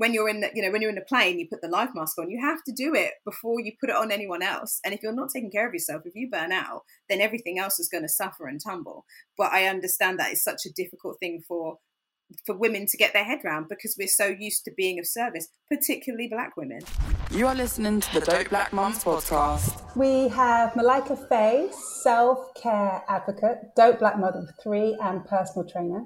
When you're in the, you know, when you're in the plane, you put the life mask on. You have to do it before you put it on anyone else. And if you're not taking care of yourself, if you burn out, then everything else is going to suffer and tumble. But I understand that it's such a difficult thing for women to get their head around because we're so used to being of service, particularly Black women. You are listening to the Dope Black Moms podcast. We have Malaika Faye, self-care advocate, Dope Black mother of three and personal trainer.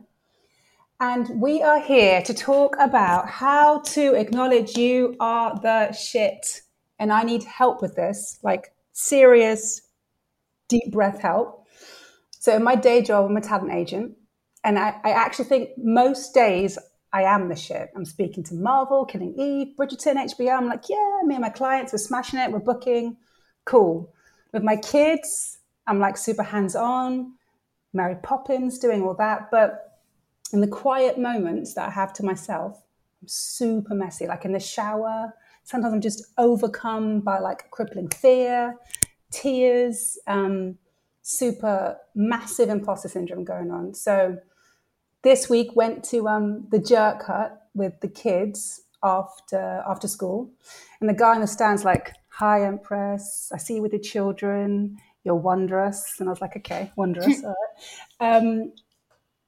And we are here to talk about how to acknowledge you are the shit. And I need help with this, like serious deep breath help. So in my day job, I'm a talent agent. And I actually think most days I am the shit. I'm speaking to Marvel, Killing Eve, Bridgerton, HBO. I'm like, yeah, me and my clients, we're smashing it. We're booking. Cool. With my kids, I'm like super hands-on, Mary Poppins, doing all that. But in the quiet moments that I have to myself, I'm super messy. Like in the shower, sometimes I'm just overcome by like crippling fear, tears, super massive imposter syndrome going on. So this week went to the jerk hut with the kids after school. And the guy in the stands like, "Hi, Empress. I see you with the children. You're wondrous." And I was like, okay, wondrous. All right.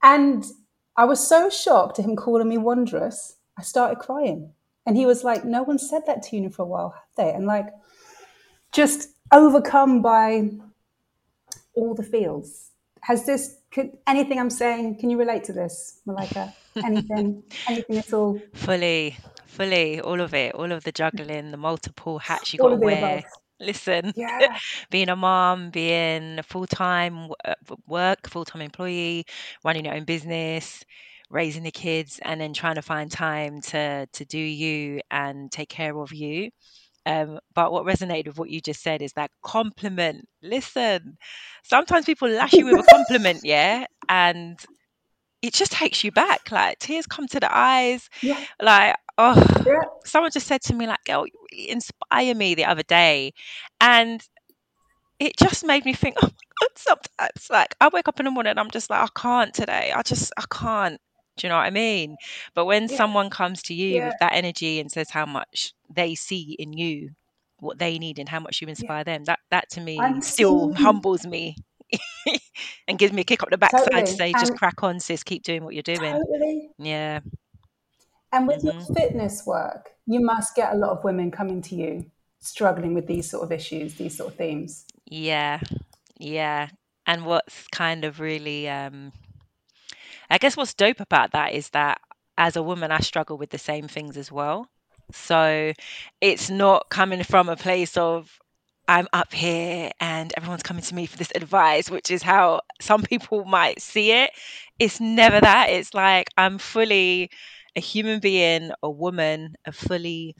And I was so shocked at him calling me wondrous. I started crying. And he was like, "No one said that to you for a while, have they?" And like, just overcome by all the feels. Anything I'm saying, can you relate to this, Malaika? Anything at all? Fully, all of it, all of the juggling, the multiple hats you got to wear. Above. Listen, yeah. Being a mom, being a full-time employee, running your own business, raising the kids, and then trying to find time to do you and take care of you. But what resonated with what you just said is that compliment. Listen, sometimes people lash you with a compliment, yeah? And it just takes you back. Like, tears come to the eyes. Yeah. Like, oh, yeah. Someone just said to me, like, "Girl, you really inspire me" the other day. And it just made me think, oh, my God, sometimes, like, I wake up in the morning and I'm just like, I can't today. I can't. Do you know what I mean? But when someone comes to you with that energy and says how much they see in you, what they need and how much you inspire them, that to me still humbles me and gives me a kick up the backside to say, just crack on, sis, keep doing what you're doing. Totally. Yeah. And with your fitness work, you must get a lot of women coming to you struggling with these sort of issues, these sort of themes. Yeah. Yeah. And what's kind of really... I guess what's dope about that is that as a woman, I struggle with the same things as well. So it's not coming from a place of I'm up here and everyone's coming to me for this advice, which is how some people might see it. It's never that. It's like I'm fully a human being, a woman, a fully,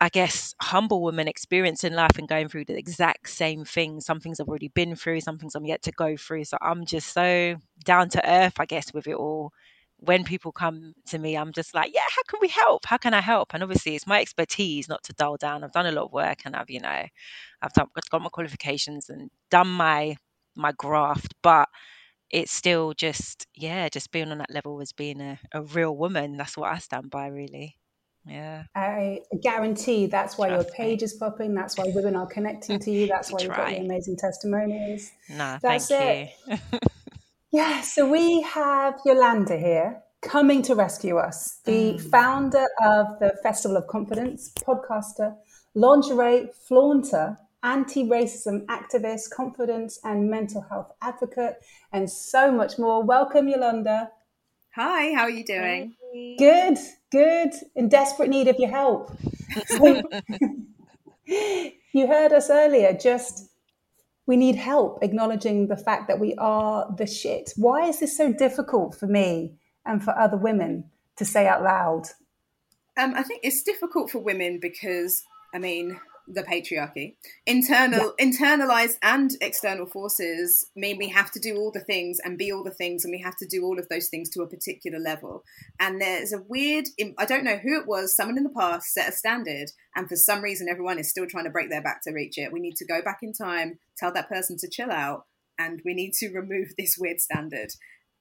I guess, humble woman experiencing life and going through the exact same thing. Some things I've already been through, some things I'm yet to go through. So I'm just so down to earth, I guess, with it all. When people come to me, I'm just like, yeah, how can we help? How can I help? And obviously it's my expertise not to dull down. I've done a lot of work and I've got my qualifications and done my graft, but it's still just being on that level as being a real woman. That's what I stand by, really. Yeah, I guarantee that's why your page is popping. That's why women are connecting to you. That's why you've got the amazing testimonials. That's it. Yeah, so we have Yolanda here coming to rescue us, the founder of the Festival of Confidence, podcaster, lingerie flaunter, anti-racism activist, confidence and mental health advocate, and so much more. Welcome, Yolanda. Hi, how are you doing? Hey. Good. In desperate need of your help. You heard us earlier, just we need help acknowledging the fact that we are the shit. Why is this so difficult for me and for other women to say out loud? I think it's difficult for women because, I mean, the patriarchy, internalized and external forces mean we have to do all the things and be all the things, and we have to do all of those things to a particular level. And there's a weird, I don't know who it was, someone in the past set a standard, and for some reason everyone is still trying to break their back to reach it. We need to go back in time, tell that person to chill out, and we need to remove this weird standard.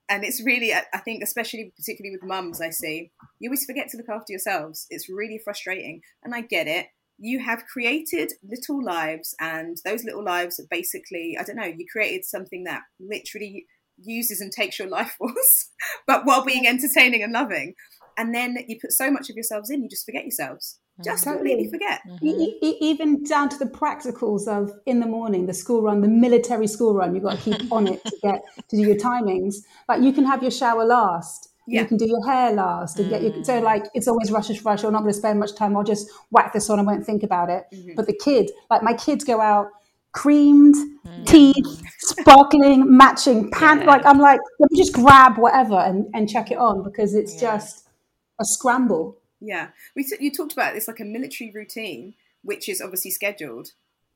And it's really, I think, especially particularly with mums, I see, you always forget to look after yourselves. It's really frustrating. And I get it. You have created little lives, and those little lives are basically, I don't know, you created something that literally uses and takes your life force, but while being entertaining and loving. And then you put so much of yourselves in, you just forget yourselves. Just completely forget. Even down to the practicals of in the morning, the school run, the military school run, you've got to keep on it to do your timings. Like, you can have your shower last. Yeah. You can do your hair last and get your, so like, it's always rush. You're not going to spend much time. I'll just whack this on. I won't think about it. Mm-hmm. But the kid, like my kids go out creamed, teeth, sparkling, matching pants. Yeah. Like, I'm like, let me just grab whatever and chuck it on, because it's just a scramble. Yeah. You talked about this, like a military routine, which is obviously scheduled,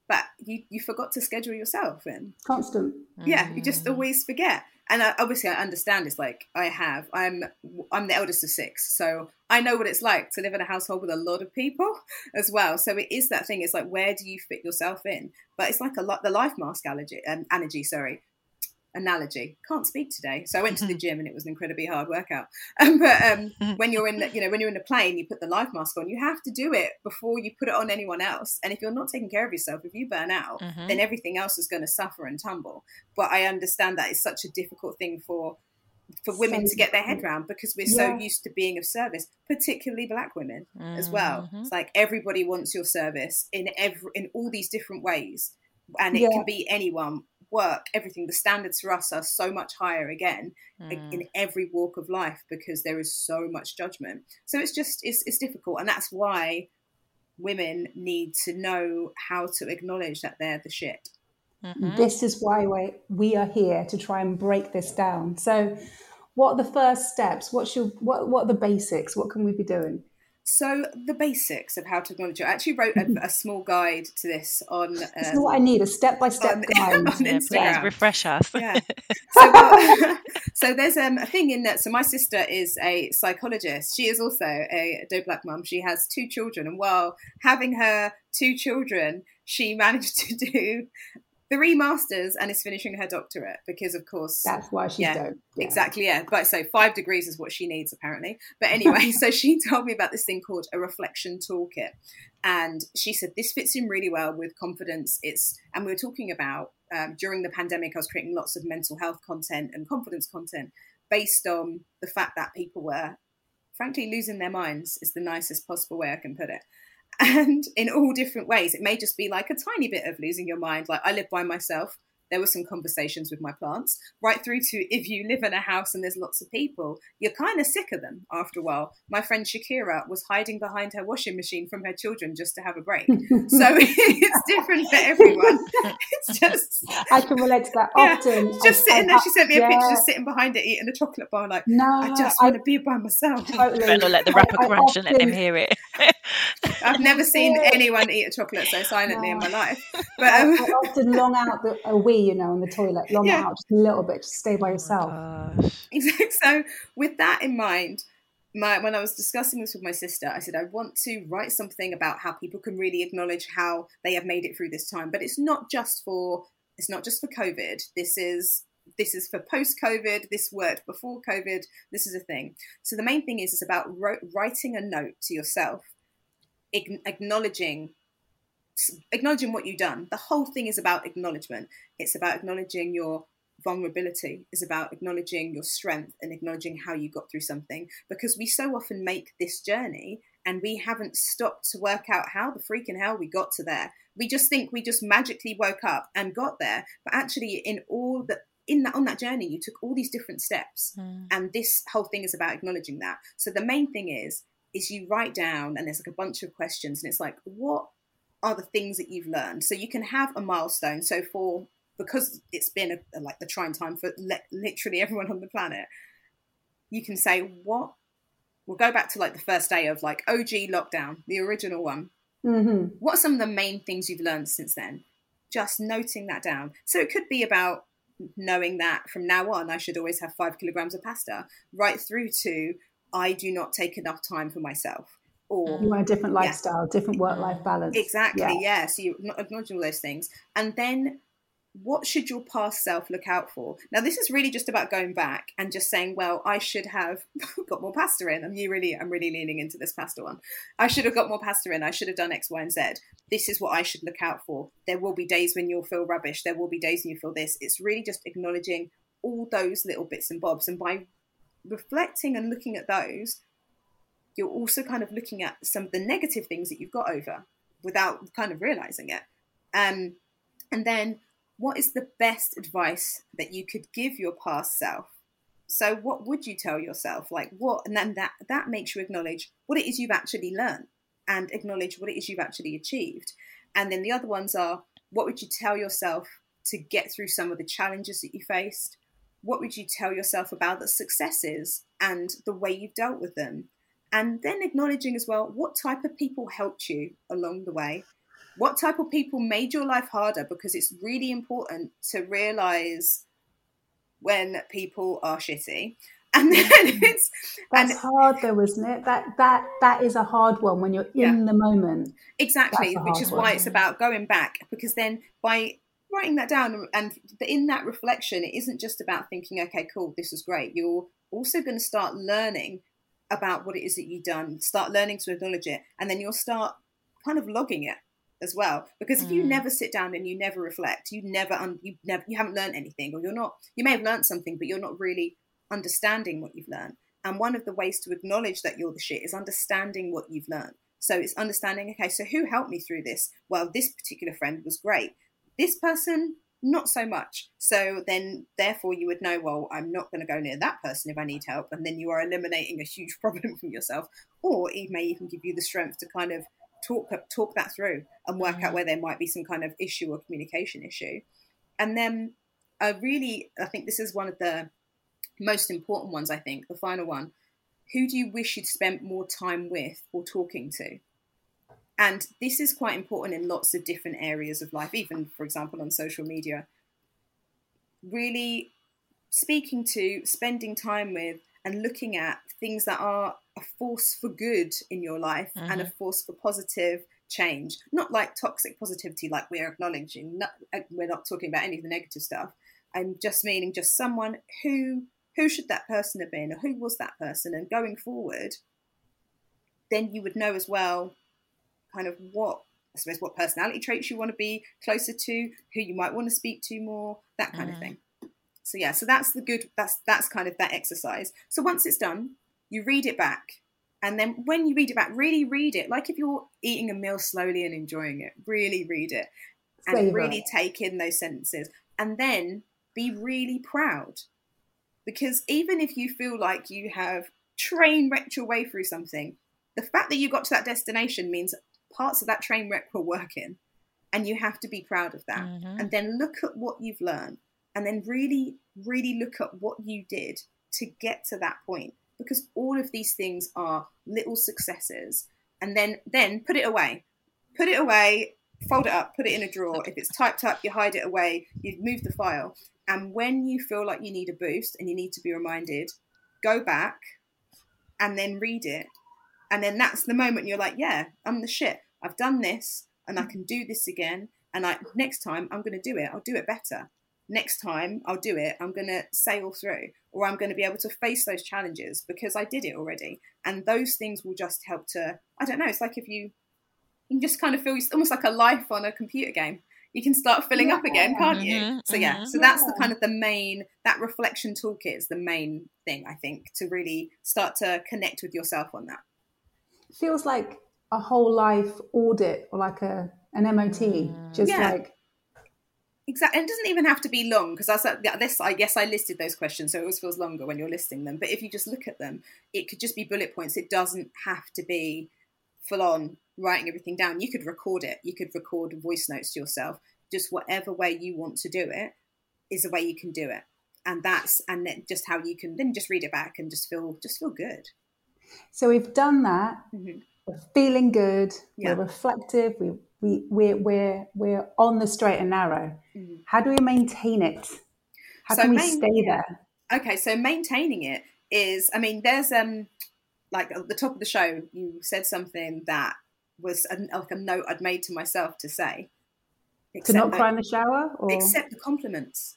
but you forgot to schedule yourself in. Constant. Yeah. You just always forget. And obviously I understand, it's like I'm the eldest of six. So I know what it's like to live in a household with a lot of people as well. So it is that thing. It's like, where do you fit yourself in? But it's like the life mask analogy. Can't speak today. So I went to the gym and it was an incredibly hard workout. But when you're in a plane, you put the life mask on. You have to do it before you put it on anyone else. And if you're not taking care of yourself, if you burn out, then everything else is going to suffer and tumble. But I understand that it's such a difficult thing for women to get their head around, because we're so used to being of service, particularly black women as well. It's like everybody wants your service in all these different ways, and it can be anyone. Work, everything. The standards for us are so much higher again in every walk of life, because there is so much judgment. So it's just it's difficult, and that's why women need to know how to acknowledge that they're the shit. This is why we are here, to try and break this down. So what are the first steps? What are the basics? What can we be doing? So the basics of how to acknowledge it. I actually wrote a small guide to this on... It's not what I need, a step-by-step guide. On Instagram. Please refresh us. Yeah. So there's a thing in that. So my sister is a psychologist. She is also a Dope Black Mom. She has two children. And while having her two children, she managed to do... 3 masters and is finishing her doctorate, because of course that's why she's dope. Yeah. Exactly, yeah. But so 5 degrees is what she needs apparently. But anyway, so she told me about this thing called a reflection toolkit, and she said this fits in really well with confidence. And we were talking about during the pandemic, I was creating lots of mental health content and confidence content based on the fact that people were frankly losing their minds, is the nicest possible way I can put it. And in all different ways, it may just be like a tiny bit of losing your mind. Like, I live by myself. There were some conversations with my plants, right through to if you live in a house and there's lots of people, you're kind of sick of them after a while. My friend Shakira was hiding behind her washing machine from her children just to have a break. So it's different for everyone. It's just... I can relate to that often. Just sitting there. She sent me a picture just sitting behind it, eating a chocolate bar. Like, no, I just want to be by myself. Totally. Better let the rapper crunch and let them hear it. I've never seen anyone eat a chocolate so silently in my life. But I often long out a week, you know, in the toilet, long out just a little bit, just stay by yourself. Exactly. So with that in mind, when I was discussing this with my sister, I said, I want to write something about how people can really acknowledge how they have made it through this time. But it's not just for COVID. This is for post-COVID. This worked before COVID. This is a thing. So the main thing is about writing a note to yourself, acknowledging what you've done. The whole thing is about acknowledgement. It's about acknowledging your vulnerability. It's about acknowledging your strength and acknowledging how you got through something, because we so often make this journey and we haven't stopped to work out how the freaking hell we got to there. We just think we just magically woke up and got there, but actually on that journey you took all these different steps, and this whole thing is about acknowledging that. So the main thing is you write down, and there's like a bunch of questions, and it's like, what are the things that you've learned? So you can have a milestone. So because it's been like the trying time for literally everyone on the planet, you can say, what? We'll go back to like the first day of like OG lockdown, the original one. Mm-hmm. What are some of the main things you've learned since then? Just noting that down. So it could be about knowing that from now on, I should always have 5 kilograms of pasta, right through to I do not take enough time for myself. Or, you want a different lifestyle, different work-life balance. Exactly, yeah. So you're acknowledging all those things. And then what should your past self look out for? Now, this is really just about going back and just saying, well, I should have got more pasta in. I'm really leaning into this pasta one. I should have got more pasta in. I should have done X, Y, and Z. This is what I should look out for. There will be days when you'll feel rubbish. There will be days when you feel this. It's really just acknowledging all those little bits and bobs. And by reflecting and looking at those, you're also kind of looking at some of the negative things that you've got over without kind of realizing it. And then what is the best advice that you could give your past self? So what would you tell yourself? Like what? And then that makes you acknowledge what it is you've actually learned and acknowledge what it is you've actually achieved. And then the other ones are, what would you tell yourself to get through some of the challenges that you faced? What would you tell yourself about the successes and the way you've dealt with them? And then acknowledging as well, what type of people helped you along the way? What type of people made your life harder? Because it's really important to realize when people are shitty. And then hard though, isn't it? That is a hard one when you're in the moment. Exactly, which is why it's about going back, because then by writing that down and in that reflection, it isn't just about thinking, okay, cool, this is great. You're also going to start learning about what it is that you've done, start learning to acknowledge it, and then you'll start kind of logging it as well. Because if you never sit down and you never reflect, you haven't learned anything, or you may have learned something, but you're not really understanding what you've learned. And one of the ways to acknowledge that you're the shit is understanding what you've learned. So it's understanding, okay, so who helped me through this? Well, this particular friend was great. This person, not so much. So then therefore you would know, well, I'm not going to go near that person if I need help. And then you are eliminating a huge problem from yourself, or it may even give you the strength to kind of talk that through and work out where there might be some kind of issue or communication issue. And then I think this is one of the most important ones, I think, the final one. Who do you wish you'd spent more time with or talking to? And this is quite important in lots of different areas of life, even, for example, on social media. Really speaking to, spending time with, and looking at things that are a force for good in your life and a force for positive change. Not like toxic positivity, like we're acknowledging. We're not talking about any of the negative stuff. I'm just meaning just someone who should that person have been, or who was that person? And going forward, then you would know as well, kind of what personality traits you want to be closer to, who you might want to speak to more, that kind of thing. So yeah, so that's the good, that's kind of that exercise. So once it's done, you read it back. And then when you read it back, really read it. Like if you're eating a meal slowly and enjoying it, really read it and really take in those sentences. And then be really proud. Because even if you feel like you have train wrecked your way through something, the fact that you got to that destination means parts of that train wreck were working, and you have to be proud of that. And then look at what you've learned, and then really, really look at what you did to get to that point, because all of these things are little successes. And then put it away, fold it up, put it in a drawer. If it's typed up, you hide it away, you move the file. And when you feel like you need a boost and you need to be reminded, go back and then read it. And then that's the moment you're like, yeah, I'm the shit. I've done this and I can do this again. And next time I'm going to do it. I'll do it better. Next time I'll do it. I'm going to sail through, or I'm going to be able to face those challenges because I did it already. And those things will just help to, I don't know, it's like if you can just kind of feel, it's almost like a life on a computer game. You can start filling up again, can't you? So yeah, so that's the kind of the main, that reflection toolkit is the main thing, I think, to really start to connect with yourself on that. Feels like a whole life audit, or like an MOT, just like exactly. And it doesn't even have to be long, because I said this. I guess I listed those questions, so it always feels longer when you're listing them. But if you just look at them, it could just be bullet points. It doesn't have to be full on writing everything down. You could record it. You could record voice notes to yourself. Just whatever way you want to do it is the way you can do it. and just how you can then just read it back and just feel good. So we've done that. Mm-hmm. We're feeling good. Yeah. We're reflective. We're on the straight and narrow. Mm-hmm. How do we maintain it? How can we stay there? Okay, so maintaining it is, I mean, there's like at the top of the show, you said something that was like a note I'd made to myself to say. To not cry in the shower? Or? Accept the compliments.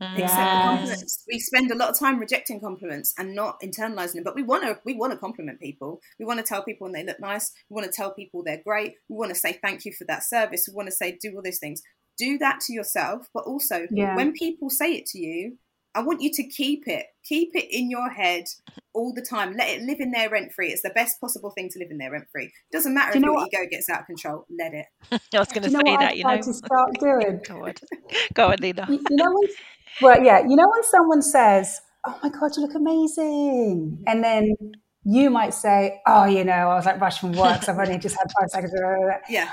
Yes. Accept the compliments. We spend a lot of time rejecting compliments and not internalising them, but we want to compliment people. We want to tell people when they look nice. We want to tell people they're great. We want to say thank you for that service. We want to say do all those things. Do that to yourself, but also when people say it to you, I want you to keep it in your head all the time. Let it live in there rent-free. It's the best possible thing to live in there rent-free. Doesn't matter if your ego gets out of control. Let it. I was going to say that, you know. To start doing. Go on, Lena. When someone says, "Oh my God, you look amazing," and then you might say, "Oh, you know, I was like rushed from work, so I've only just had 5 seconds." Yeah.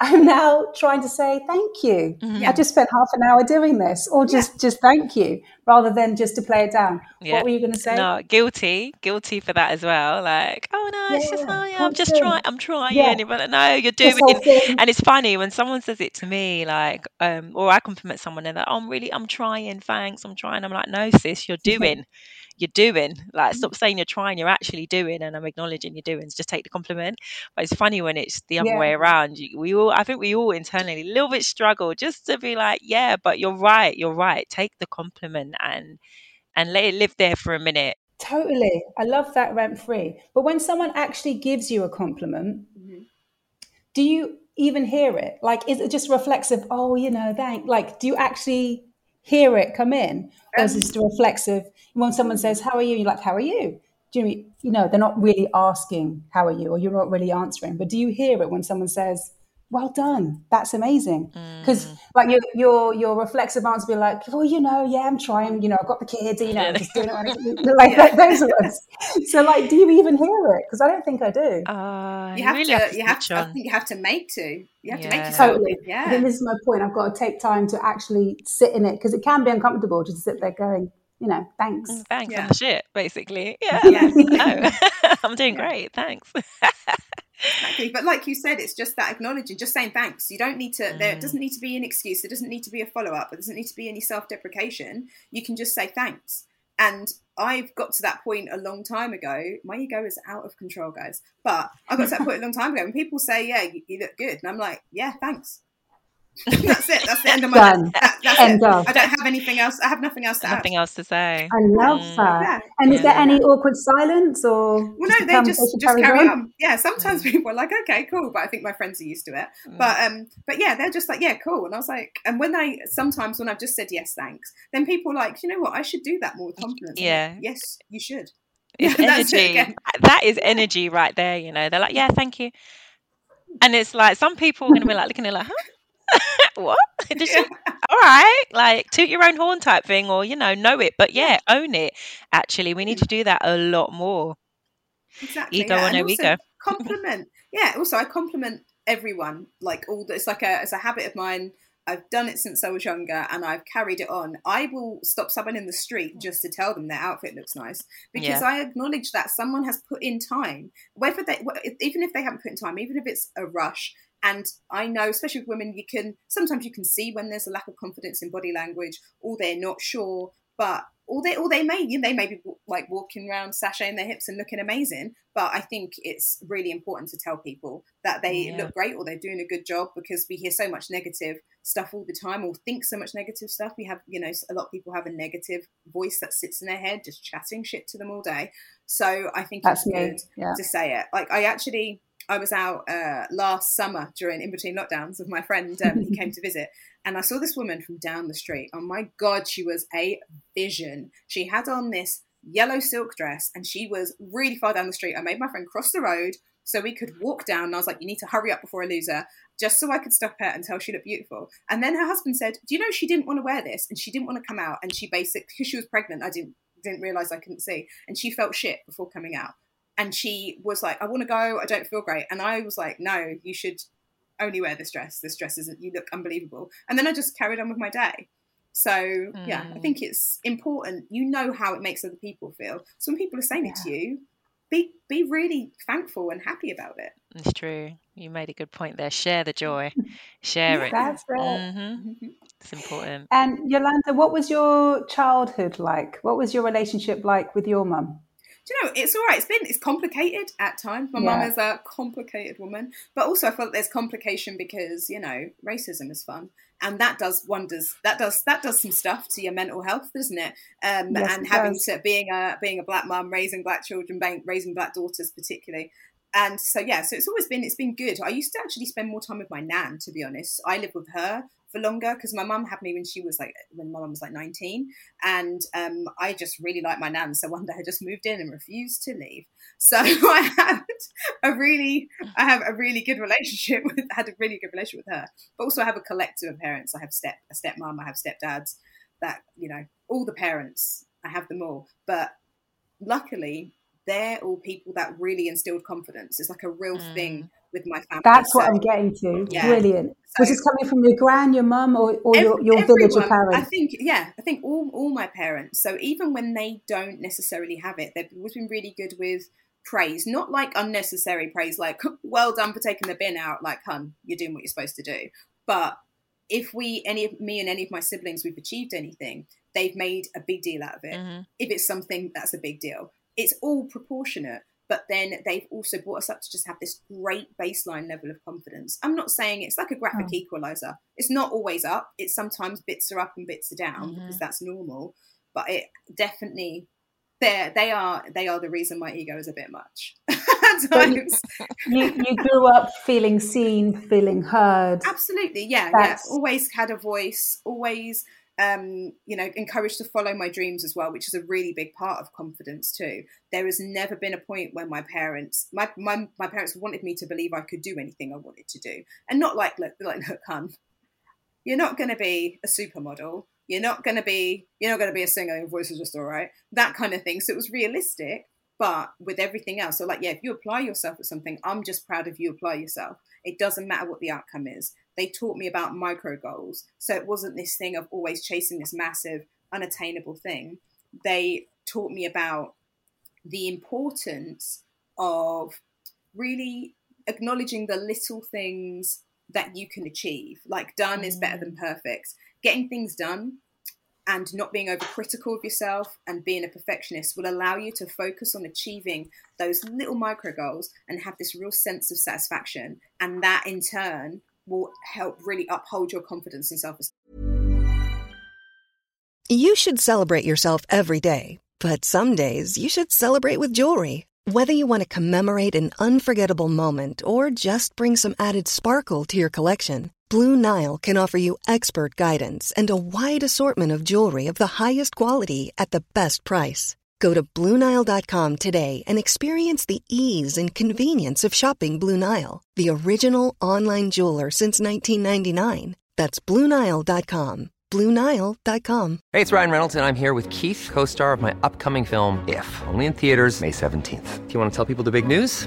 I'm now trying to say thank you. Mm-hmm. I just spent half an hour doing this, or just thank you, rather than just to play it down. Yeah. What were you going to say? No, guilty for that as well. Like, oh no, it's just, oh yeah, I'm trying. Yeah. But no, you're doing it. And it's funny when someone says it to me, like, or I compliment someone and they're like, oh, I'm trying. Thanks, I'm trying. I'm like, no, sis, you're doing. You're doing. Like, stop saying you're trying, you're actually doing, and I'm acknowledging you're doing. So just take the compliment. But it's funny when it's the other way around. I think we all internally a little bit struggle just to be like, yeah, but you're right. Take the compliment and let it live there for a minute. Totally. I love that rent free. But when someone actually gives you a compliment, mm-hmm. do you even hear it? Like, is it just reflexive? Oh, you know, thanks. Like, do you actually hear it come in? Or is it just reflexive? When someone says, how are you? You're like, how are you? Do you know, they're not really asking, how are you? Or you're not really answering. But do you hear it when someone says, well done, that's amazing? Because like your reflexive answer will be like, oh, you know, yeah, I'm trying, you know, I've got the kids, you know, I'm just doing it. Like those ones. So like, do you even hear it? Because I don't think I do. You have to make it. Totally. Yeah. I think this is my point. I've got to take time to actually sit in it, because it can be uncomfortable just to sit there going, you know, thanks, I'm shit, basically. Yeah, I'm doing great, thanks. Exactly. But like you said, it's just that acknowledging, just saying thanks. You don't need to, there doesn't need to be an excuse. There doesn't need to be a follow-up. There doesn't need to be any self-deprecation. You can just say thanks. And I've got to that point a long time ago. My ego is out of control, guys. But I got to that point a long time ago when people say, yeah, you look good. And I'm like, yeah, thanks. That's it. That's the end of my life. I don't have anything else. I have nothing else to add. Nothing else to say. I love that. Yeah. And is there any awkward silence or? Well, no, they just carry on. Yeah, sometimes people are like, okay, cool, but I think my friends are used to it. But yeah, they're just like, yeah, cool. And I was like, and when I've just said yes, thanks, then people are like, you know what, I should do that more with confidence. Yeah. Like, yes, you should. It's energy. That is energy right there. You know, they're like, yeah, thank you, and it's like some people are going to be like looking at like, huh? What? All right, like toot your own horn type thing, or you know it, but yeah, own it. Actually, we need to do that a lot more. Exactly. Ego on no ego. Compliment. Yeah. Also, I compliment everyone. Like all that. It's like it's a habit of mine. I've done it since I was younger, and I've carried it on. I will stop someone in the street just to tell them their outfit looks nice, because I acknowledge that someone has put in time. Even if they haven't put in time, even if it's a rush. And I know, especially with women, sometimes you can see when there's a lack of confidence in body language, or they're not sure, but they may be like walking around sashaying their hips and looking amazing. But I think it's really important to tell people that they look great or they're doing a good job, because we hear so much negative stuff all the time, or think so much negative stuff. We have, you know, a lot of people have a negative voice that sits in their head, just chatting shit to them all day. So I think that's good to say it. Like I was out last summer in between lockdowns with my friend who came to visit, and I saw this woman from down the street. Oh my God, she was a vision. She had on this yellow silk dress and she was really far down the street. I made my friend cross the road so we could walk down, and I was like, you need to hurry up before I lose her, just so I could stop her and tell she looked beautiful. And then her husband said, do you know she didn't want to wear this and she didn't want to come out, and she basically, because she was pregnant, I didn't realise I couldn't see, and she felt shit before coming out. And she was like, I want to go, I don't feel great. And I was like, no, you should only wear this dress. This dress isn't, you look unbelievable. And then I just carried on with my day. So yeah, I think it's important. You know how it makes other people feel. So when people are saying it to you, be really thankful and happy about it. It's true. You made a good point there. Share the joy. Share it. That's right. Mm-hmm. It's important. And Yolanda, what was your childhood like? What was your relationship like with your mum? Do you know, it's all right. It's complicated at times. My mum is a complicated woman. But also I felt there's complication because, you know, racism is fun. And that does wonders. That does some stuff to your mental health, doesn't it? Yes, and it having does. To being a black mum, raising black children, raising black daughters particularly. And so yeah, so it's been good. I used to actually spend more time with my nan, to be honest. I lived with her for longer because my mum had me when my mum was like 19, and I just really liked my nan. So one day I just moved in and refused to leave. So I had a really good relationship with her. But also I have a collective of parents. I have a stepmom. I have stepdads. That, you know, all the parents. I have them all. But luckily, they're all people that really instilled confidence. It's like a real thing with my family. That's what I'm getting to. Yeah. Brilliant. So, was this coming from your gran, your mum, or your village of parents? I think all my parents. So even when they don't necessarily have it, they've always been really good with praise, not like unnecessary praise, like, well done for taking the bin out, like, hun, you're doing what you're supposed to do. But if any of my siblings, we've achieved anything, they've made a big deal out of it. Mm-hmm. If it's something that's a big deal. It's all proportionate, but then they've also brought us up to just have this great baseline level of confidence. I'm not saying it's like a graphic equalizer. It's not always up. It's sometimes bits are up and bits are down because that's normal. But it definitely, they are the reason my ego is a bit much. So you grew up feeling seen, feeling heard. Absolutely, yeah. Always had a voice, always... you know, encouraged to follow my dreams as well, which is a really big part of confidence too. There has never been a point when my parents wanted me to believe I could do anything I wanted to do, and not like, look, hun, you're not going to be a supermodel. You're not going to be a singer. Your voice is just all right. That kind of thing. So it was realistic, but with everything else. So like, yeah, if you apply yourself at something, I'm just proud of you. Apply yourself. It doesn't matter what the outcome is. They taught me about micro goals. So it wasn't this thing of always chasing this massive, unattainable thing. They taught me about the importance of really acknowledging the little things that you can achieve. Like done is better than perfect. Getting things done and not being overcritical of yourself and being a perfectionist will allow you to focus on achieving those little micro goals and have this real sense of satisfaction. And that in turn will help really uphold your confidence and self-esteem. You should celebrate yourself every day, but some days you should celebrate with jewelry. Whether you want to commemorate an unforgettable moment or just bring some added sparkle to your collection, Blue Nile can offer you expert guidance and a wide assortment of jewelry of the highest quality at the best price. Go to BlueNile.com today and experience the ease and convenience of shopping Blue Nile, the original online jeweler since 1999. That's BlueNile.com. BlueNile.com. Hey, it's Ryan Reynolds, and I'm here with Keith, co-star of my upcoming film, If, only in theaters May 17th. Do you want to tell people the big news?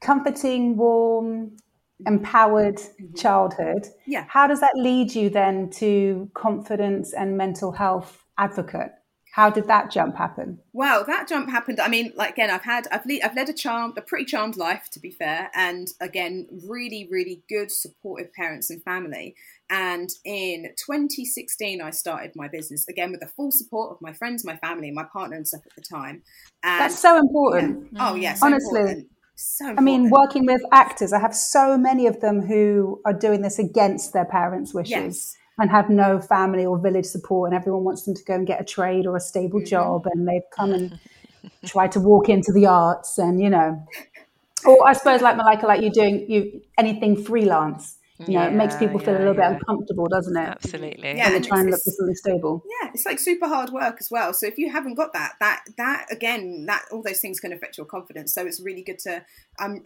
comforting, warm, empowered childhood. Yeah. How does that lead you then to confidence and mental health advocate? How did that jump happen? Well, that jump happened. I mean, like, again, I've led a pretty charmed life, to be fair. And again, really, really good, supportive parents and family. And in 2016, I started my business, again, with the full support of my friends, my family, my partner and stuff at the time. And that's so important. Yeah. Oh, yes. Yeah, so honestly. Important. So I mean, working with actors, I have so many of them who are doing this against their parents' wishes and have no family or village support, and everyone wants them to go and get a trade or a stable job, and they've come and tried to walk into the arts, and you know, or I suppose like Malaika, like you doing anything freelance. You know, it makes people feel a little bit uncomfortable, doesn't it? Absolutely. Yeah, and try and look for something stable. Yeah, it's like super hard work as well. So if you haven't got that, all those things can affect your confidence. So it's really good to, I'm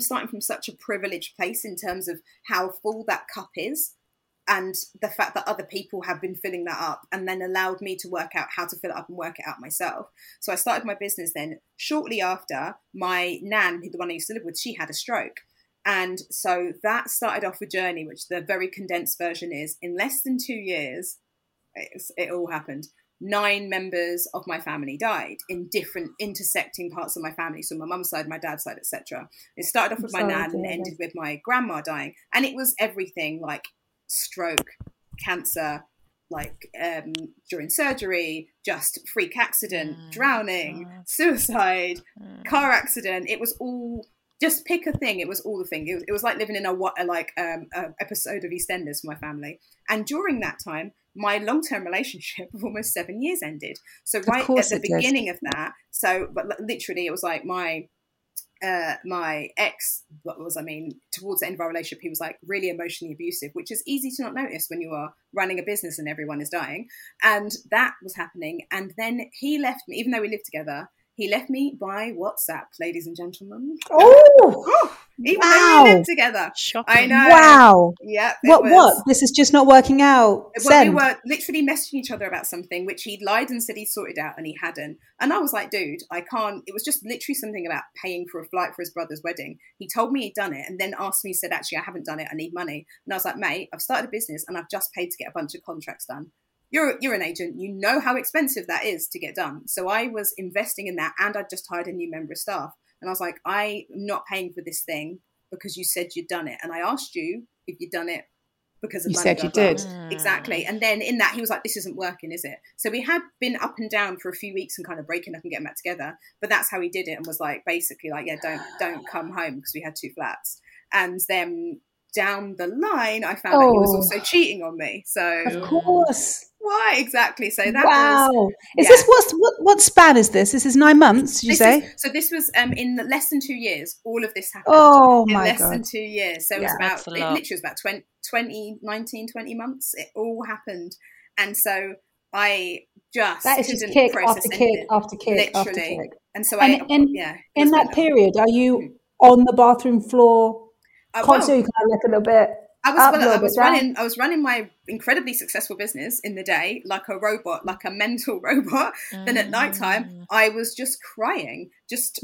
starting from such a privileged place in terms of how full that cup is, and the fact that other people have been filling that up and then allowed me to work out how to fill it up and work it out myself. So I started my business then. Shortly after, my nan, the one I used to live with, she had a stroke. And so that started off a journey, which the very condensed version is, in less than 2 years, it all happened. 9 members of my family died in different intersecting parts of my family. So my mum's side, my dad's side, etc. It started off with my nan and ended with my grandma dying. And it was everything, like stroke, cancer, like during surgery, just freak accident, drowning, suicide, car accident. It was all... Just pick a thing. It was all the thing. It was like living in a episode of EastEnders for my family. And during that time, my long-term relationship of almost 7 years ended. So right at the beginning of that, but literally it was like my ex. Towards the end of our relationship, he was like really emotionally abusive, which is easy to not notice when you are running a business and everyone is dying. And that was happening. And then he left me, even though we lived together. He left me by WhatsApp, ladies and gentlemen. Oh, even wow. Though we lived together. Shocking. I know. Wow. Yeah. What? This is just not working out. We were literally messaging each other about something, which he lied and said he sorted out, and he hadn't. And I was like, dude, I can't. It was just literally something about paying for a flight for his brother's wedding. He told me he'd done it, and then asked me, said, actually, I haven't done it. I need money. And I was like, mate, I've started a business, and I've just paid to get a bunch of contracts done. You're an agent. You know how expensive that is to get done. So I was investing in that, and I'd just hired a new member of staff. And I was like, I'm not paying for this thing because you said you'd done it. And I asked you if you'd done it because of money. You said you did. Exactly. And then in that, he was like, this isn't working, is it? So we had been up and down for a few weeks and kind of breaking up and getting back together. But that's how he did it, and was like, basically like, yeah, don't come home, because we had 2 flats. And then down the line, I found that he was also cheating on me. So of course. Why exactly? So that was. Is this what span is this? This is 9 months, did you say? This was in less than 2 years. All of this happened. Oh my god! In less than 2 years. So it was about 20 months. It all happened, and so I just kick after kick. And so in that period, are you on the bathroom floor? You kind of look a little bit. I was running my incredibly successful business in the day, like a robot, like a mental robot. Then at nighttime, I was just crying,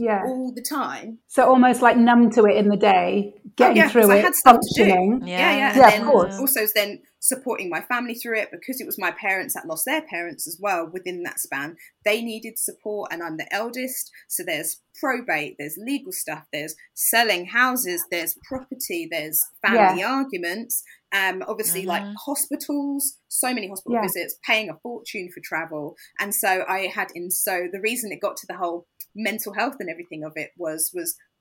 all the time. So almost like numb to it in the day, getting through it, functioning. And then also then supporting my family through it, because it was my parents that lost their parents as well within that span. They needed support, and I'm the eldest. So there's probate, there's legal stuff, there's selling houses, there's property, there's family arguments. Obviously like hospitals, so many hospital visits, paying a fortune for travel. And so I had the reason it got to the whole mental health and everything of it was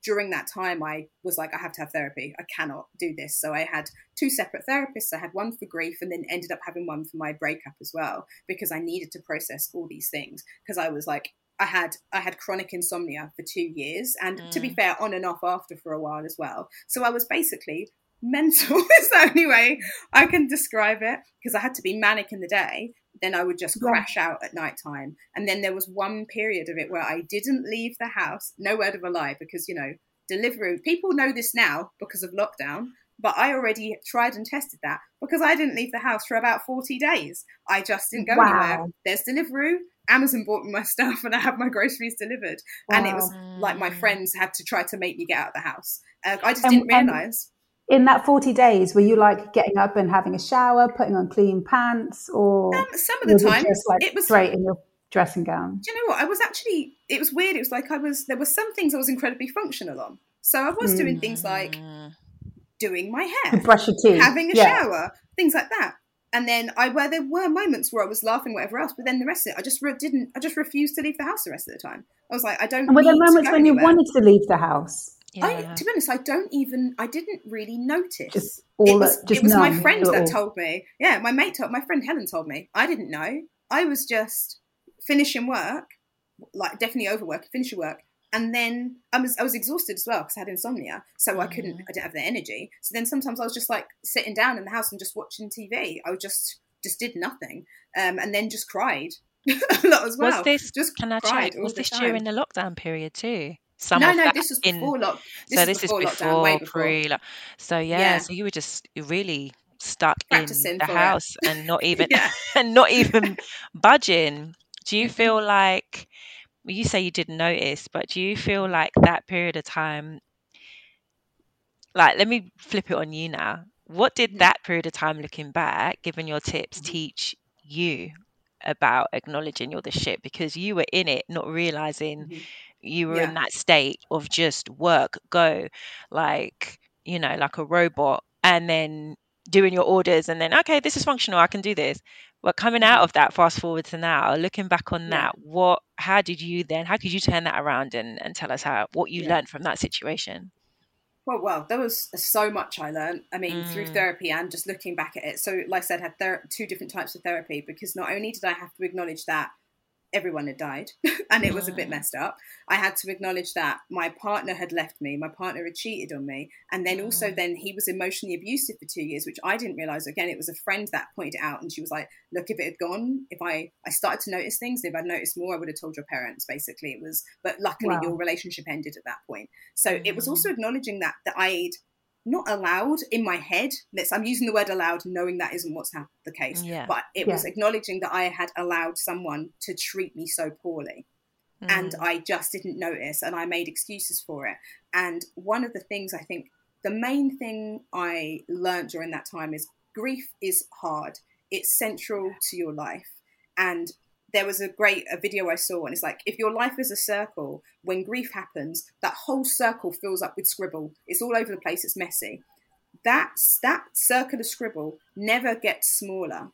during that time, I was like, I have to have therapy. I cannot do this. So I had 2 separate therapists. I had one for grief, and then ended up having one for my breakup as well, because I needed to process all these things. Because I was like, I had chronic insomnia for 2 years, and to be fair, on and off after for a while as well. So I was basically mental is the only way I can describe it, because I had to be manic in the day. Then I would just crash out at nighttime. And then there was one period of it where I didn't leave the house, no word of a lie, because, you know, delivery, people know this now because of lockdown, but I already tried and tested that, because I didn't leave the house for about 40 days. I just didn't go anywhere. There's delivery. Amazon bought me my stuff, and I had my groceries delivered. Wow. And it was like my friends had to try to make me get out of the house. I just didn't realise. In that 40 days, were you like getting up and having a shower, putting on clean pants, or some of the time it was straight in your dressing gown? Do you know what? It was weird. It was like there were some things I was incredibly functional on. So I was doing things like doing my hair, brush your teeth, having a shower, things like that. And then there were moments where I was laughing, whatever else, but then the rest of it, I just refused to leave the house the rest of the time. I was like, I don't. And were there moments when you wanted to leave the house? Yeah. To be honest, I didn't really notice. My friend that told me. Yeah, my friend Helen told me. I didn't know. I was just finishing work, like definitely overwork, finishing work, And then I was exhausted as well because I had insomnia, so I didn't have the energy. So then sometimes I was just like sitting down in the house and just watching TV. I just did nothing, and then just cried a lot as well. Was this during the lockdown period too? This is before lockdown, way before. Pre-lockdown. So so you were just really stuck in the house and not even budging. Do you feel like? You say you didn't notice, but do you feel like that period of time, like, let me flip it on you now. What did that period of time, looking back, given your tips, teach you about acknowledging you're the shit? Because you were in it, not realizing you were in that state of just like a robot, and then doing your orders and then, okay, this is functional, I can do this. But coming out of that, fast forward to now, looking back on that, how could you turn that around and tell us what you learned from that situation? Well, there was so much I learned. I mean, through therapy and just looking back at it. So like I said, I had two different types of therapy, because not only did I have to acknowledge that everyone had died and it was a bit messed up, I had to acknowledge that my partner had left me, my partner had cheated on me, and then also then he was emotionally abusive for 2 years, which I didn't realize. Again, it was a friend that pointed out, and she was like, look, if it had gone, if I started to notice things, if I'd noticed more, I would have told your parents, basically. It was, but luckily your relationship ended at that point. So it was also acknowledging that I'd not allowed in my head. I'm using the word allowed, knowing that isn't what's the case. Yeah. But it was acknowledging that I had allowed someone to treat me so poorly. And I just didn't notice, and I made excuses for it. And one of the things, I think the main thing I learned during that time is grief is hard. It's central to your life. And there was a video I saw, and it's like, if your life is a circle, when grief happens, that whole circle fills up with scribble. It's all over the place. It's messy. That circle of scribble never gets smaller,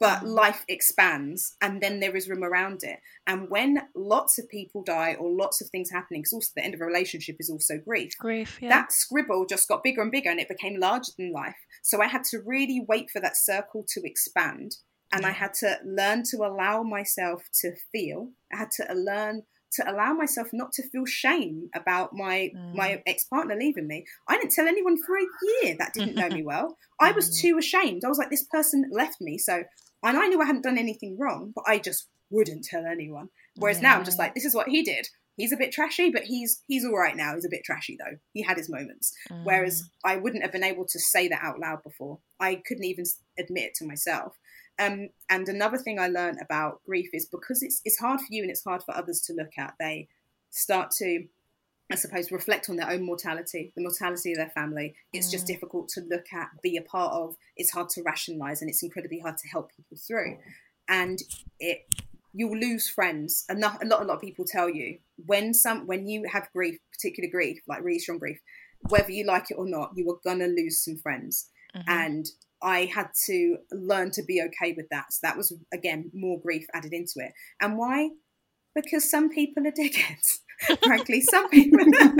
but life expands, and then there is room around it. And when lots of people die or lots of things happening, because also the end of a relationship is also grief. That scribble just got bigger and bigger, and it became larger than life. So I had to really wait for that circle to expand. And I had to learn to allow myself to feel. I had to learn to allow myself not to feel shame about my ex-partner leaving me. I didn't tell anyone for a year that didn't know me well. I was too ashamed. I was like, this person left me. So, and I knew I hadn't done anything wrong, but I just wouldn't tell anyone. Whereas now I'm just like, this is what he did. He's a bit trashy, but he's all right now. He's a bit trashy, though. He had his moments. Whereas I wouldn't have been able to say that out loud before. I couldn't even admit it to myself. And another thing I learned about grief is, because it's hard for you and it's hard for others to look at, they start to, I suppose, reflect on their own mortality, the mortality of their family. It's just difficult to look at, be a part of. It's hard to rationalise, and it's incredibly hard to help people through. And you'll lose friends. A lot of people tell you, when you have grief, particular grief, like really strong grief, whether you like it or not, you are going to lose some friends. And I had to learn to be okay with that. So that was, again, more grief added into it. And why? Because some people are dickheads. Frankly, some people are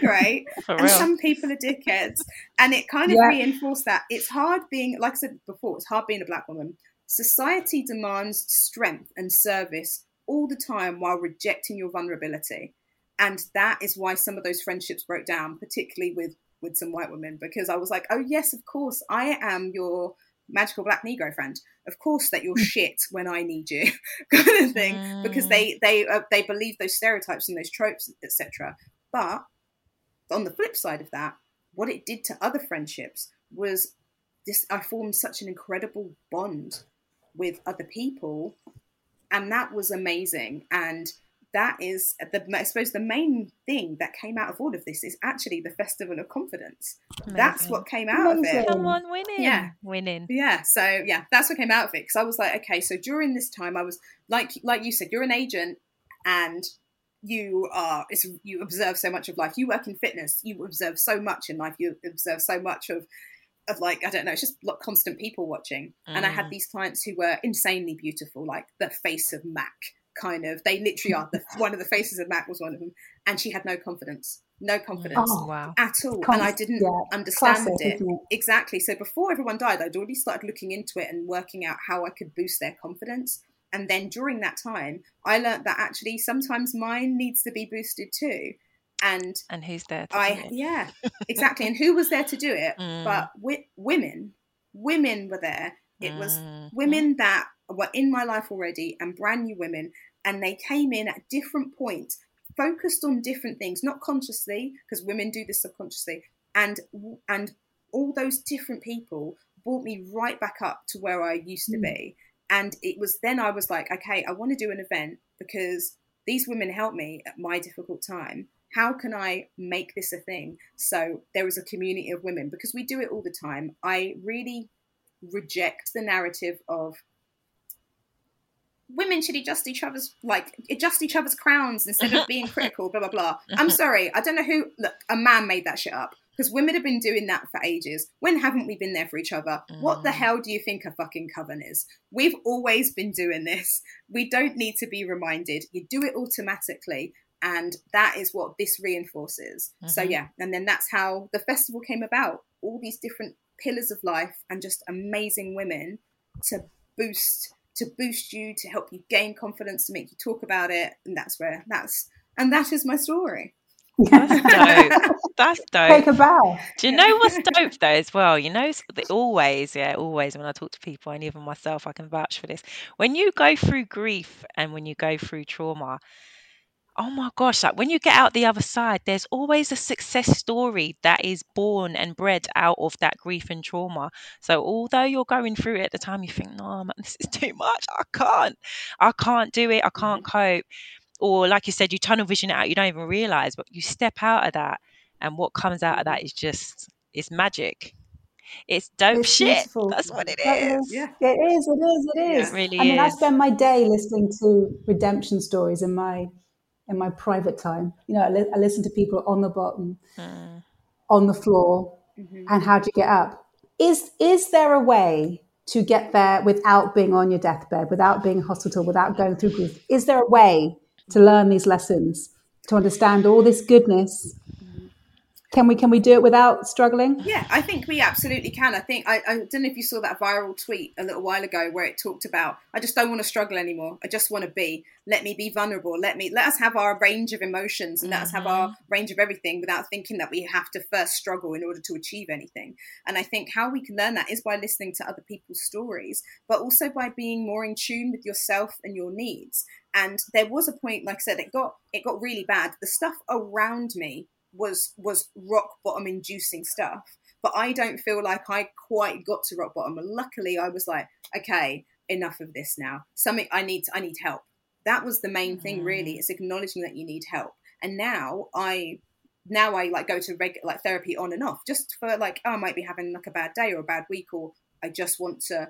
great, and some people are dickheads. And it kind of reinforced that. It's hard being, like I said before, it's hard being a black woman. Society demands strength and service all the time while rejecting your vulnerability. And that is why some of those friendships broke down, particularly with some white women, because I was like, oh yes, of course, I am your magical black Negro friend. Of course that you're shit when I need you, kind of thing, because they believe those stereotypes and those tropes, etc. But on the flip side of that, what it did to other friendships was this: I formed such an incredible bond with other people, and that was amazing. And that is, I suppose, the main thing that came out of all of this is actually the Festival of Confidence. Amazing. That's what came out of it. Someone winning. Yeah. Winning. Yeah. So, yeah, that's what came out of it. Because I was like, okay, so during this time, I was, like you said, you're an agent and you observe so much of life. You work in fitness. You observe so much in life. You observe so much of like, I don't know, it's just like constant people watching. And I had these clients who were insanely beautiful, like the face of Mac. Kind of, they literally are. One of the faces of Mac was one of them, and she had no confidence at all. And I didn't understand it exactly. So before everyone died, I'd already started looking into it and working out how I could boost their confidence. And then during that time, I learned that actually sometimes mine needs to be boosted too. And who's there to do it? Yeah, exactly. And who was there to do it? But women were there. It was women that were in my life already and brand new women. And they came in at different points, focused on different things, not consciously, because women do this subconsciously. And all those different people brought me right back up to where I used to be. And it was then I was like, okay, I want to do an event because these women helped me at my difficult time. How can I make this a thing? So there is a community of women, because we do it all the time. I really reject the narrative of women should adjust each other's crowns instead of being critical, blah, blah, blah. I'm sorry. I don't know who, look, a man made that shit up. Because women have been doing that for ages. When haven't we been there for each other? What the hell do you think a fucking coven is? We've always been doing this. We don't need to be reminded. You do it automatically. And that is what this reinforces. So yeah, and then that's how the festival came about. All these different pillars of life and just amazing women to boost you, to help you gain confidence, to make you talk about it. And that is my story. That's dope. Take a bow. Do you know what's dope though as well? You know, always when I talk to people, and even myself, I can vouch for this. When you go through grief and when you go through trauma, oh my gosh, like when you get out the other side, there's always a success story that is born and bred out of that grief and trauma. So although you're going through it at the time, you think, no, man, this is too much. I can't do it. I can't cope. Or like you said, you tunnel vision it out, you don't even realise, but you step out of that and what comes out of that is just, it's magic. It's dope, it's shit. Beautiful. That's what it is. Yeah. It is. It really is. I mean, I spend my day listening to redemption stories in my private time. You know, I listen to people on the bottom, on the floor, and how do you get up? Is there a way to get there without being on your deathbed, without being in hospital, without going through grief? Is there a way to learn these lessons, to understand all this goodness? Can we do it without struggling? Yeah, I think we absolutely can. I think, I don't know if you saw that viral tweet a little while ago where it talked about, I just don't want to struggle anymore. I just want to be, let me be vulnerable. Let us have our range of emotions and let us have our range of everything without thinking that we have to first struggle in order to achieve anything. And I think how we can learn that is by listening to other people's stories, but also by being more in tune with yourself and your needs. And there was a point, like I said, it got really bad. The stuff around me was rock bottom inducing stuff, but I don't feel like I quite got to rock bottom. And luckily I was like, okay, enough of this now. Something I need help. That was the main thing really. It's acknowledging that you need help. And now I like go to regular like therapy on and off, just for like, oh, I might be having like a bad day or a bad week, or I just want to,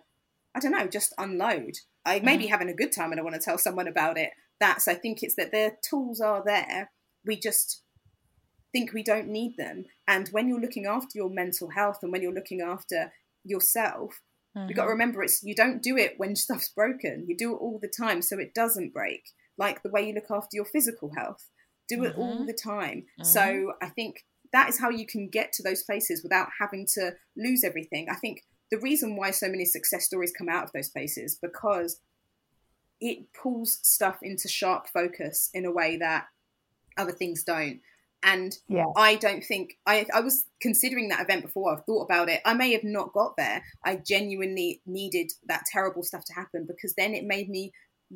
I don't know, just unload. I may be having a good time and I want to tell someone about it. I think it's that the tools are there. We just think we don't need them. And when you're looking after your mental health and when you're looking after yourself, you've got to remember you don't do it when stuff's broken. You do it all the time so it doesn't break. Like the way you look after your physical health. Do it all the time. So I think that is how you can get to those places without having to lose everything. I think the reason why so many success stories come out of those places, because it pulls stuff into sharp focus in a way that other things don't. And yeah. I don't think, I was considering that event before, I've thought about it. I may have not got there. I genuinely needed that terrible stuff to happen, because then it made me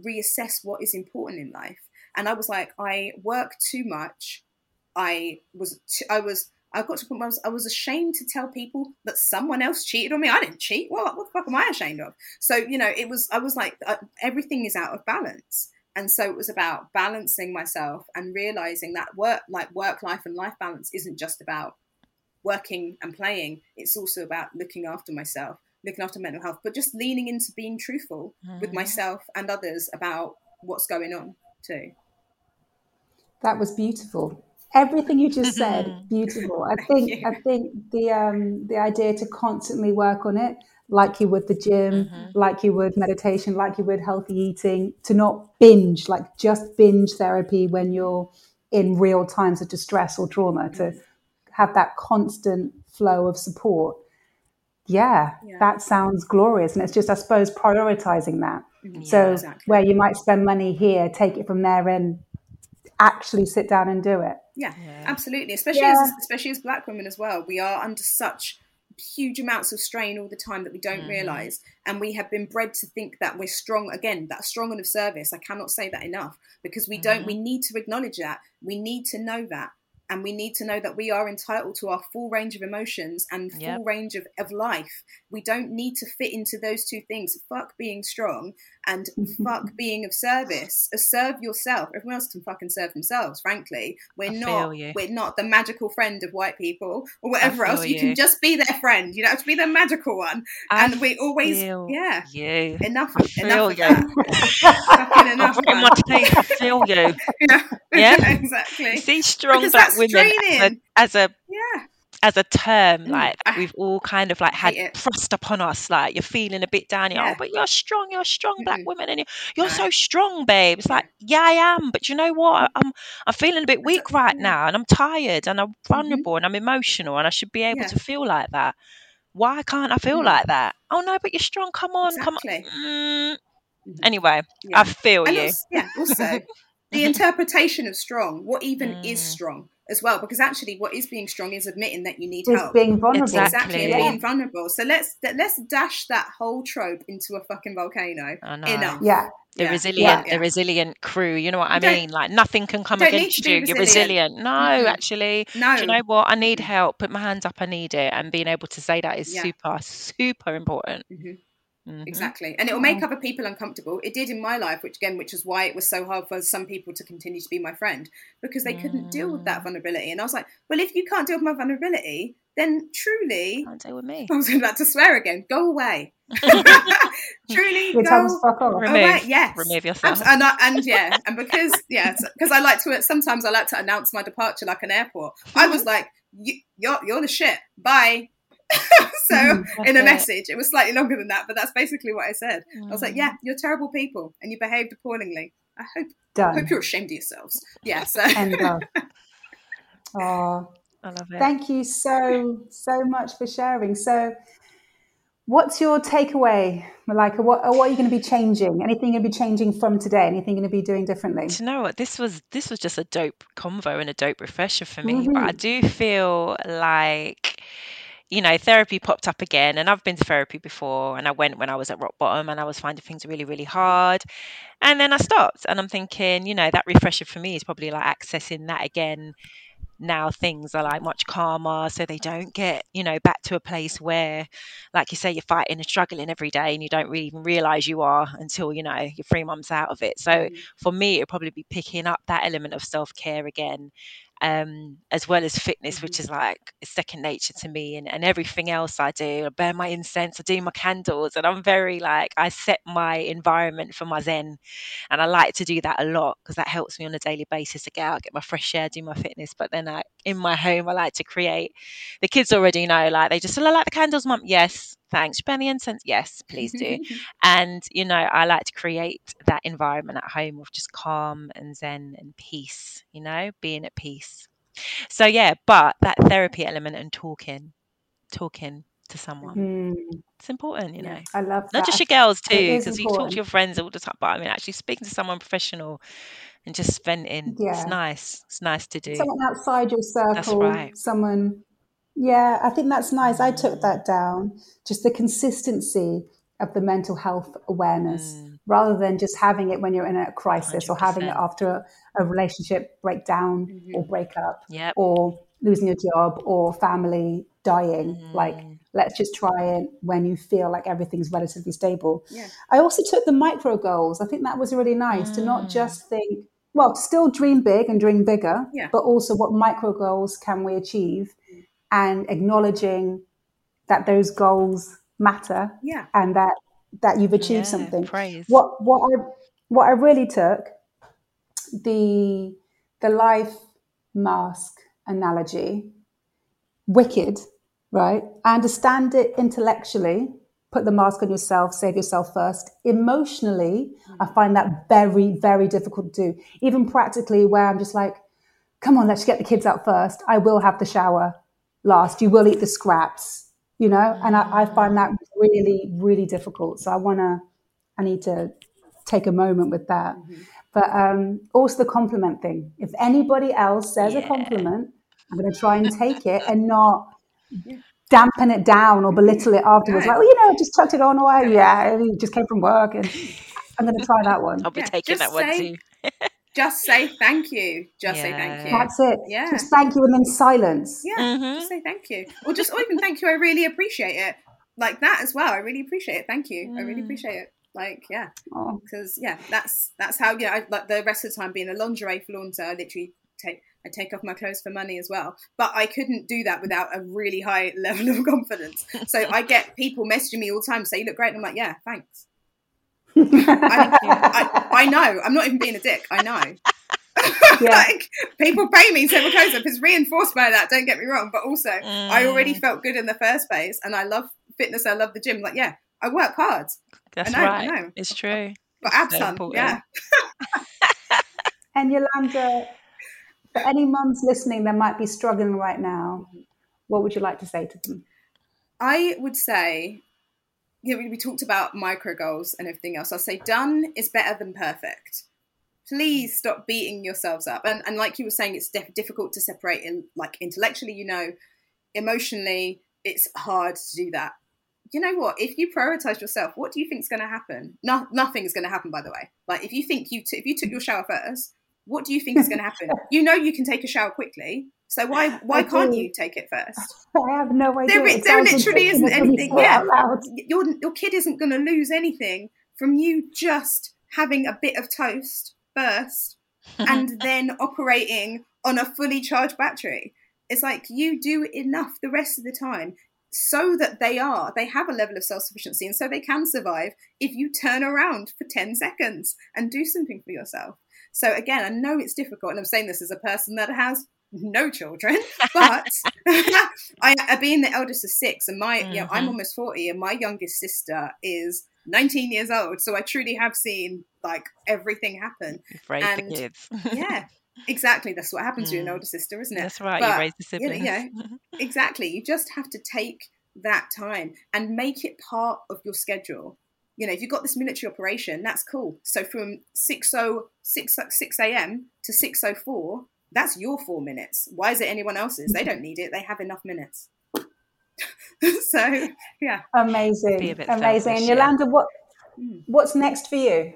reassess what is important in life. And I was like, I work too much. I was ashamed to tell people that someone else cheated on me. I didn't cheat. What the fuck am I ashamed of? So, you know, I was like, everything is out of balance. And so it was about balancing myself and realizing that work life and life balance isn't just about working and playing. It's also about looking after myself, looking after mental health, but just leaning into being truthful with myself and others about what's going on too. That was beautiful. Everything you just said, beautiful. I think the idea to constantly work on it, like you would the gym, like you would meditation, like you would healthy eating, to not binge, like just binge therapy when you're in real times of distress or trauma, to have that constant flow of support. Yeah, that sounds glorious. And it's just, I suppose, prioritizing that. So, where you might spend money here, take it from there and actually sit down and do it. Yeah. Absolutely. Especially as Black women as well. We are under such huge amounts of strain all the time that we don't realise, and we have been bred to think that we're strong. Again, that strong and of service, I cannot say that enough, because we don't, we need to acknowledge that, we need to know that, and we need to know that we are entitled to our full range of emotions and full range of life. We don't need to fit into those two things. Fuck being strong and fuck being of service. Serve yourself. Everyone else can fucking serve themselves, frankly. We're not the magical friend of white people or whatever else. You can just be their friend. You don't have to be the magical one. And we always enough of that. Fucking enough. I'll my teeth. I feel you. Exactly. See, strong black women as a term, like we've all kind of like had thrust upon us, like you're feeling a bit down, oh, but you're a strong black woman, and you're so strong, babe. It's like, yeah, I am, but you know what, I'm feeling a bit weak right now, and I'm tired, and I'm vulnerable, and I'm emotional, and I should be able to feel like that. Why can't I feel like that? Oh no, but you're strong, come on. Anyway, I feel and you. Also, the interpretation of strong, what even is strong as well, because actually what is being strong is admitting that you need help. Being vulnerable. Exactly. Being vulnerable. So let's dash that whole trope into a fucking volcano. I know. Enough. Yeah. The resilient crew. You know what I mean? Like nothing can come against you. You're resilient. No, actually. No. Do you know what? I need help. Put my hands up. I need it. And being able to say that is super, super important. Mm-hmm. Mm-hmm. Exactly, and it will make other people uncomfortable. It did in my life, which is why it was so hard for some people to continue to be my friend, because they couldn't deal with that vulnerability. And I was like, well, if you can't deal with my vulnerability, then truly can't deal with me. I was about to swear again. Go away. Truly, remove yourself. Because sometimes I like to announce my departure like an airport. I was like, you're the shit. Bye. So in a message, it was slightly longer than that, but that's basically what I said. I was like, you're terrible people and you behaved appallingly. I hope you're ashamed of yourselves. Oh, I love it. Thank you so much for sharing. So what's your takeaway, Malaika? What are you going to be changing? Anything you're going to be changing from today? Anything you're going to be doing differently? Do you know what? This was just a dope convo and a dope refresher for me. But I do feel like, you know, therapy popped up again, and I've been to therapy before, and I went when I was at rock bottom and I was finding things really, really hard. And then I stopped, and I'm thinking, you know, that refresher for me is probably like accessing that again. Now things are like much calmer, so they don't get, you know, back to a place where, like you say, you're fighting and struggling every day and you don't really even realize you are until, you know, you're 3 months out of it. So for me, it'll probably be picking up that element of self-care again, as well as fitness, which is like second nature to me, and everything else I do. I burn my incense, I do my candles, and I'm very like, I set my environment for my zen, and I like to do that a lot because that helps me on a daily basis to get out, get my fresh air, do my fitness. But then in my home, I like to create. The kids already know, like they just, I like the candles, mum. Yes, thanks. Burn the incense, yes, please do. And you know, I like to create that environment at home of just calm and zen and peace, you know, being at peace. So yeah, but that therapy element and talking to someone, it's important, you know. I love that. Not just your girls too, because you talk to your friends all the time, but I mean actually speaking to someone professional and just venting, it's nice to do. Someone outside your circle. That's right. Someone. Yeah, I think that's nice. I took that down, just the consistency of the mental health awareness, rather than just having it when you're in a crisis 100%. Or having it after a relationship breakdown or breakup or losing your job or family dying. Like, let's just try it when you feel like everything's relatively stable. Yeah. I also took the micro goals. I think that was really nice to not just think, well, still dream big and dream bigger, but also what micro goals can we achieve? And acknowledging that those goals matter, and that you've achieved something. Praise. What I really took, the life mask analogy, wicked, right? I understand it intellectually. Put the mask on yourself, save yourself first. Emotionally, I find that very, very difficult to do. Even practically, where I'm just like, come on, let's get the kids out first. I will have the shower last, you will eat the scraps, you know, and I find that really, really difficult. So I need to take a moment with that. Mm-hmm. But also the compliment thing. If anybody else says a compliment, I'm going to try and take it and not dampen it down or belittle it afterwards. Like, well, you know, just chucked it on away. Yeah, it just came from work. And I'm going to try that one. I'll be taking that one too. Just say thank you. Just say thank you. That's it. Yeah. Just thank you and then silence. Yeah, just say thank you. Or even thank you, I really appreciate it. Like that as well. I really appreciate it. Thank you. I really appreciate it. Like, yeah. Because, that's how, you know, like the rest of the time being a lingerie flaunter, I literally take off my clothes for money as well. But I couldn't do that without a really high level of confidence. So I get people messaging me all the time, say, you look great. And I'm like, yeah, thanks. I know. I'm not even being a dick. I know. Yeah. Like, people pay me several clothes up. It's reinforced by that. Don't get me wrong. But also, I already felt good in the first place. And I love fitness. I love the gym. Like, yeah, I work hard. That's right. It's true. But absent, yeah. And Yolanda, for any mums listening that might be struggling right now, what would you like to say to them? I would say, you know, we talked about micro goals and everything else. I'll say done is better than perfect. Please stop beating yourselves up. And like you were saying, it's difficult to separate in, like, intellectually, you know, emotionally, it's hard to do that. You know what? If you prioritize yourself, what do you think is going to happen? No, nothing is going to happen, by the way. Like, if you think if you took your shower first, what do you think is going to happen? You know, you can take a shower quickly. So why can't you take it first? I have no idea. There literally isn't anything. Yeah, your kid isn't going to lose anything from you just having a bit of toast first and then operating on a fully charged battery. It's like you do enough the rest of the time so that they have a level of self-sufficiency and so they can survive if you turn around for 10 seconds and do something for yourself. So again, I know it's difficult, and I'm saying this as a person that has no children, but I being the eldest of six, and my you know, I'm almost 40, and my youngest sister is 19 years old, so I truly have seen like everything happen. You've raised the kids. Yeah, exactly. That's what happens to an older sister, isn't it? That's right. But, you raise the siblings. Yeah, exactly. You just have to take that time and make it part of your schedule. You know, if you've got this military operation, that's cool. So from 6 a.m. to 6:04, that's your 4 minutes. Why is it anyone else's? They don't need it. They have enough minutes. So, yeah. Amazing. And Yolanda, what's next for you?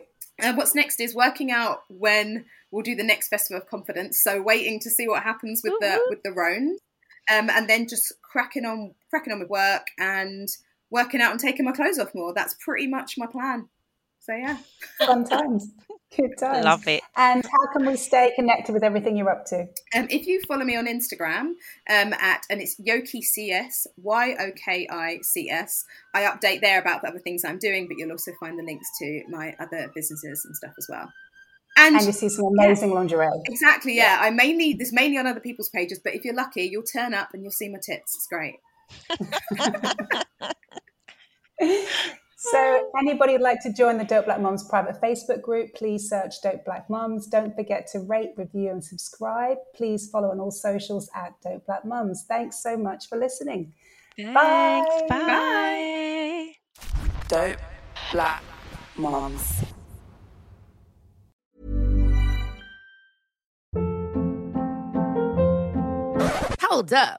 What's next is working out when we'll do the next Festival of Confidence. So waiting to see what happens with the Rhone, and then just cracking on with work and working out and taking my clothes off more. That's pretty much my plan. So, yeah. Fun times. Good times. Love it. And how can we stay connected with everything you're up to? If you follow me on Instagram, and it's Yoki CS, YOKICS, I update there about the other things I'm doing, but you'll also find the links to my other businesses and stuff as well. And you see some amazing lingerie. Exactly, yeah. It's mainly on other people's pages, but if you're lucky, you'll turn up and you'll see my tits. It's great. So anybody who'd like to join the Dope Black Moms private Facebook group, please search Dope Black Moms. Don't forget to rate, review and subscribe. Please follow on all socials at Dope Black Moms. Thanks so much for listening. Thanks. Bye. Dope Black Moms. Hold up.